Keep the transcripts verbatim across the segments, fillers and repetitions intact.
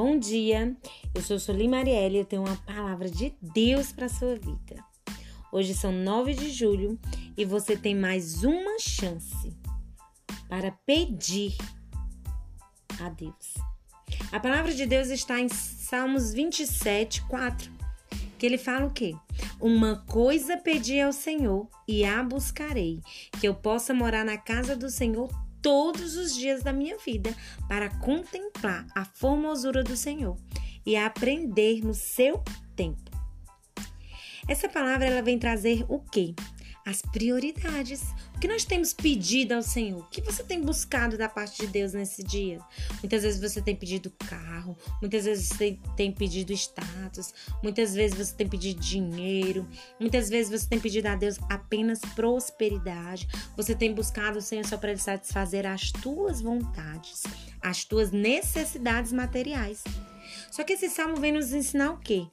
Bom dia, eu sou Soli Marielle e eu tenho uma palavra de Deus para a sua vida. Hoje são nove de julho e você tem mais uma chance para pedir a Deus. A palavra de Deus está em Salmos vinte e sete, quatro, que ele fala o quê? Uma coisa pedi ao Senhor e a buscarei, que eu possa morar na casa do Senhor todos os dias da minha vida, para contemplar a formosura do Senhor e aprender no seu tempo. Essa palavra ela vem trazer o quê? As prioridades. O que nós temos pedido ao Senhor? O que você tem buscado da parte de Deus nesse dia? Muitas vezes você tem pedido carro, muitas vezes você tem pedido status, muitas vezes você tem pedido dinheiro, muitas vezes você tem pedido a Deus apenas prosperidade. Você tem buscado o Senhor só para Ele satisfazer as tuas vontades, as tuas necessidades materiais. Só que esse salmo vem nos ensinar o quê?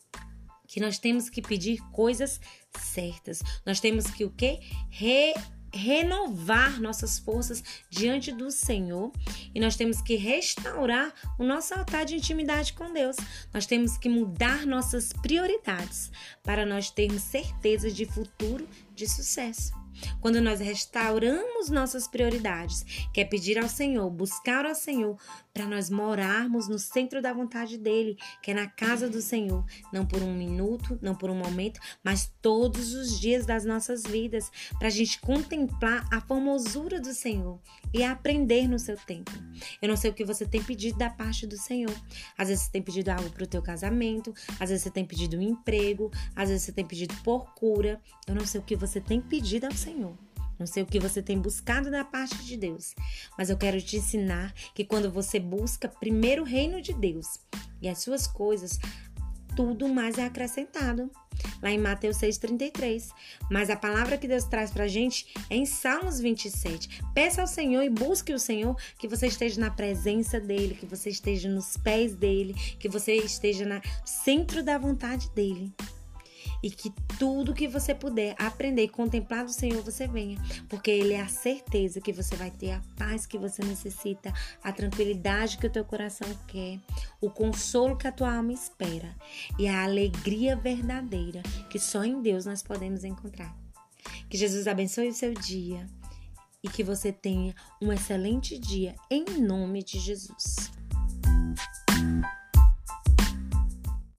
Que nós temos que pedir coisas certas. Nós temos que o quê? Re, renovar nossas forças diante do Senhor. E nós temos que restaurar o nosso altar de intimidade com Deus. Nós temos que mudar nossas prioridades para nós termos certeza de futuro de sucesso. Quando nós restauramos nossas prioridades, que é pedir ao Senhor, buscar ao Senhor, para nós morarmos no centro da vontade dEle, que é na casa do Senhor, não por um minuto, não por um momento, mas todos os dias das nossas vidas, para a gente contemplar a formosura do Senhor e aprender no seu tempo. Eu não sei o que você tem pedido da parte do Senhor. Às vezes você tem pedido algo para o teu casamento, às vezes você tem pedido um emprego, às vezes você tem pedido por cura. Eu não sei o que você tem pedido ao Senhor. Não sei o que você tem buscado da parte de Deus, mas eu quero te ensinar que quando você busca primeiro o reino de Deus e as suas coisas, tudo mais é acrescentado. Lá em Mateus seis, trinta e três. Mas a palavra que Deus traz pra gente é em Salmos vinte e sete. Peça ao Senhor e busque o Senhor, que você esteja na presença dEle, que você esteja nos pés dEle, que você esteja no centro da vontade dEle. E que tudo que você puder aprender e contemplar do Senhor, você venha. Porque Ele é a certeza que você vai ter a paz que você necessita, a tranquilidade que o teu coração quer, o consolo que a tua alma espera e a alegria verdadeira que só em Deus nós podemos encontrar. Que Jesus abençoe o seu dia e que você tenha um excelente dia em nome de Jesus.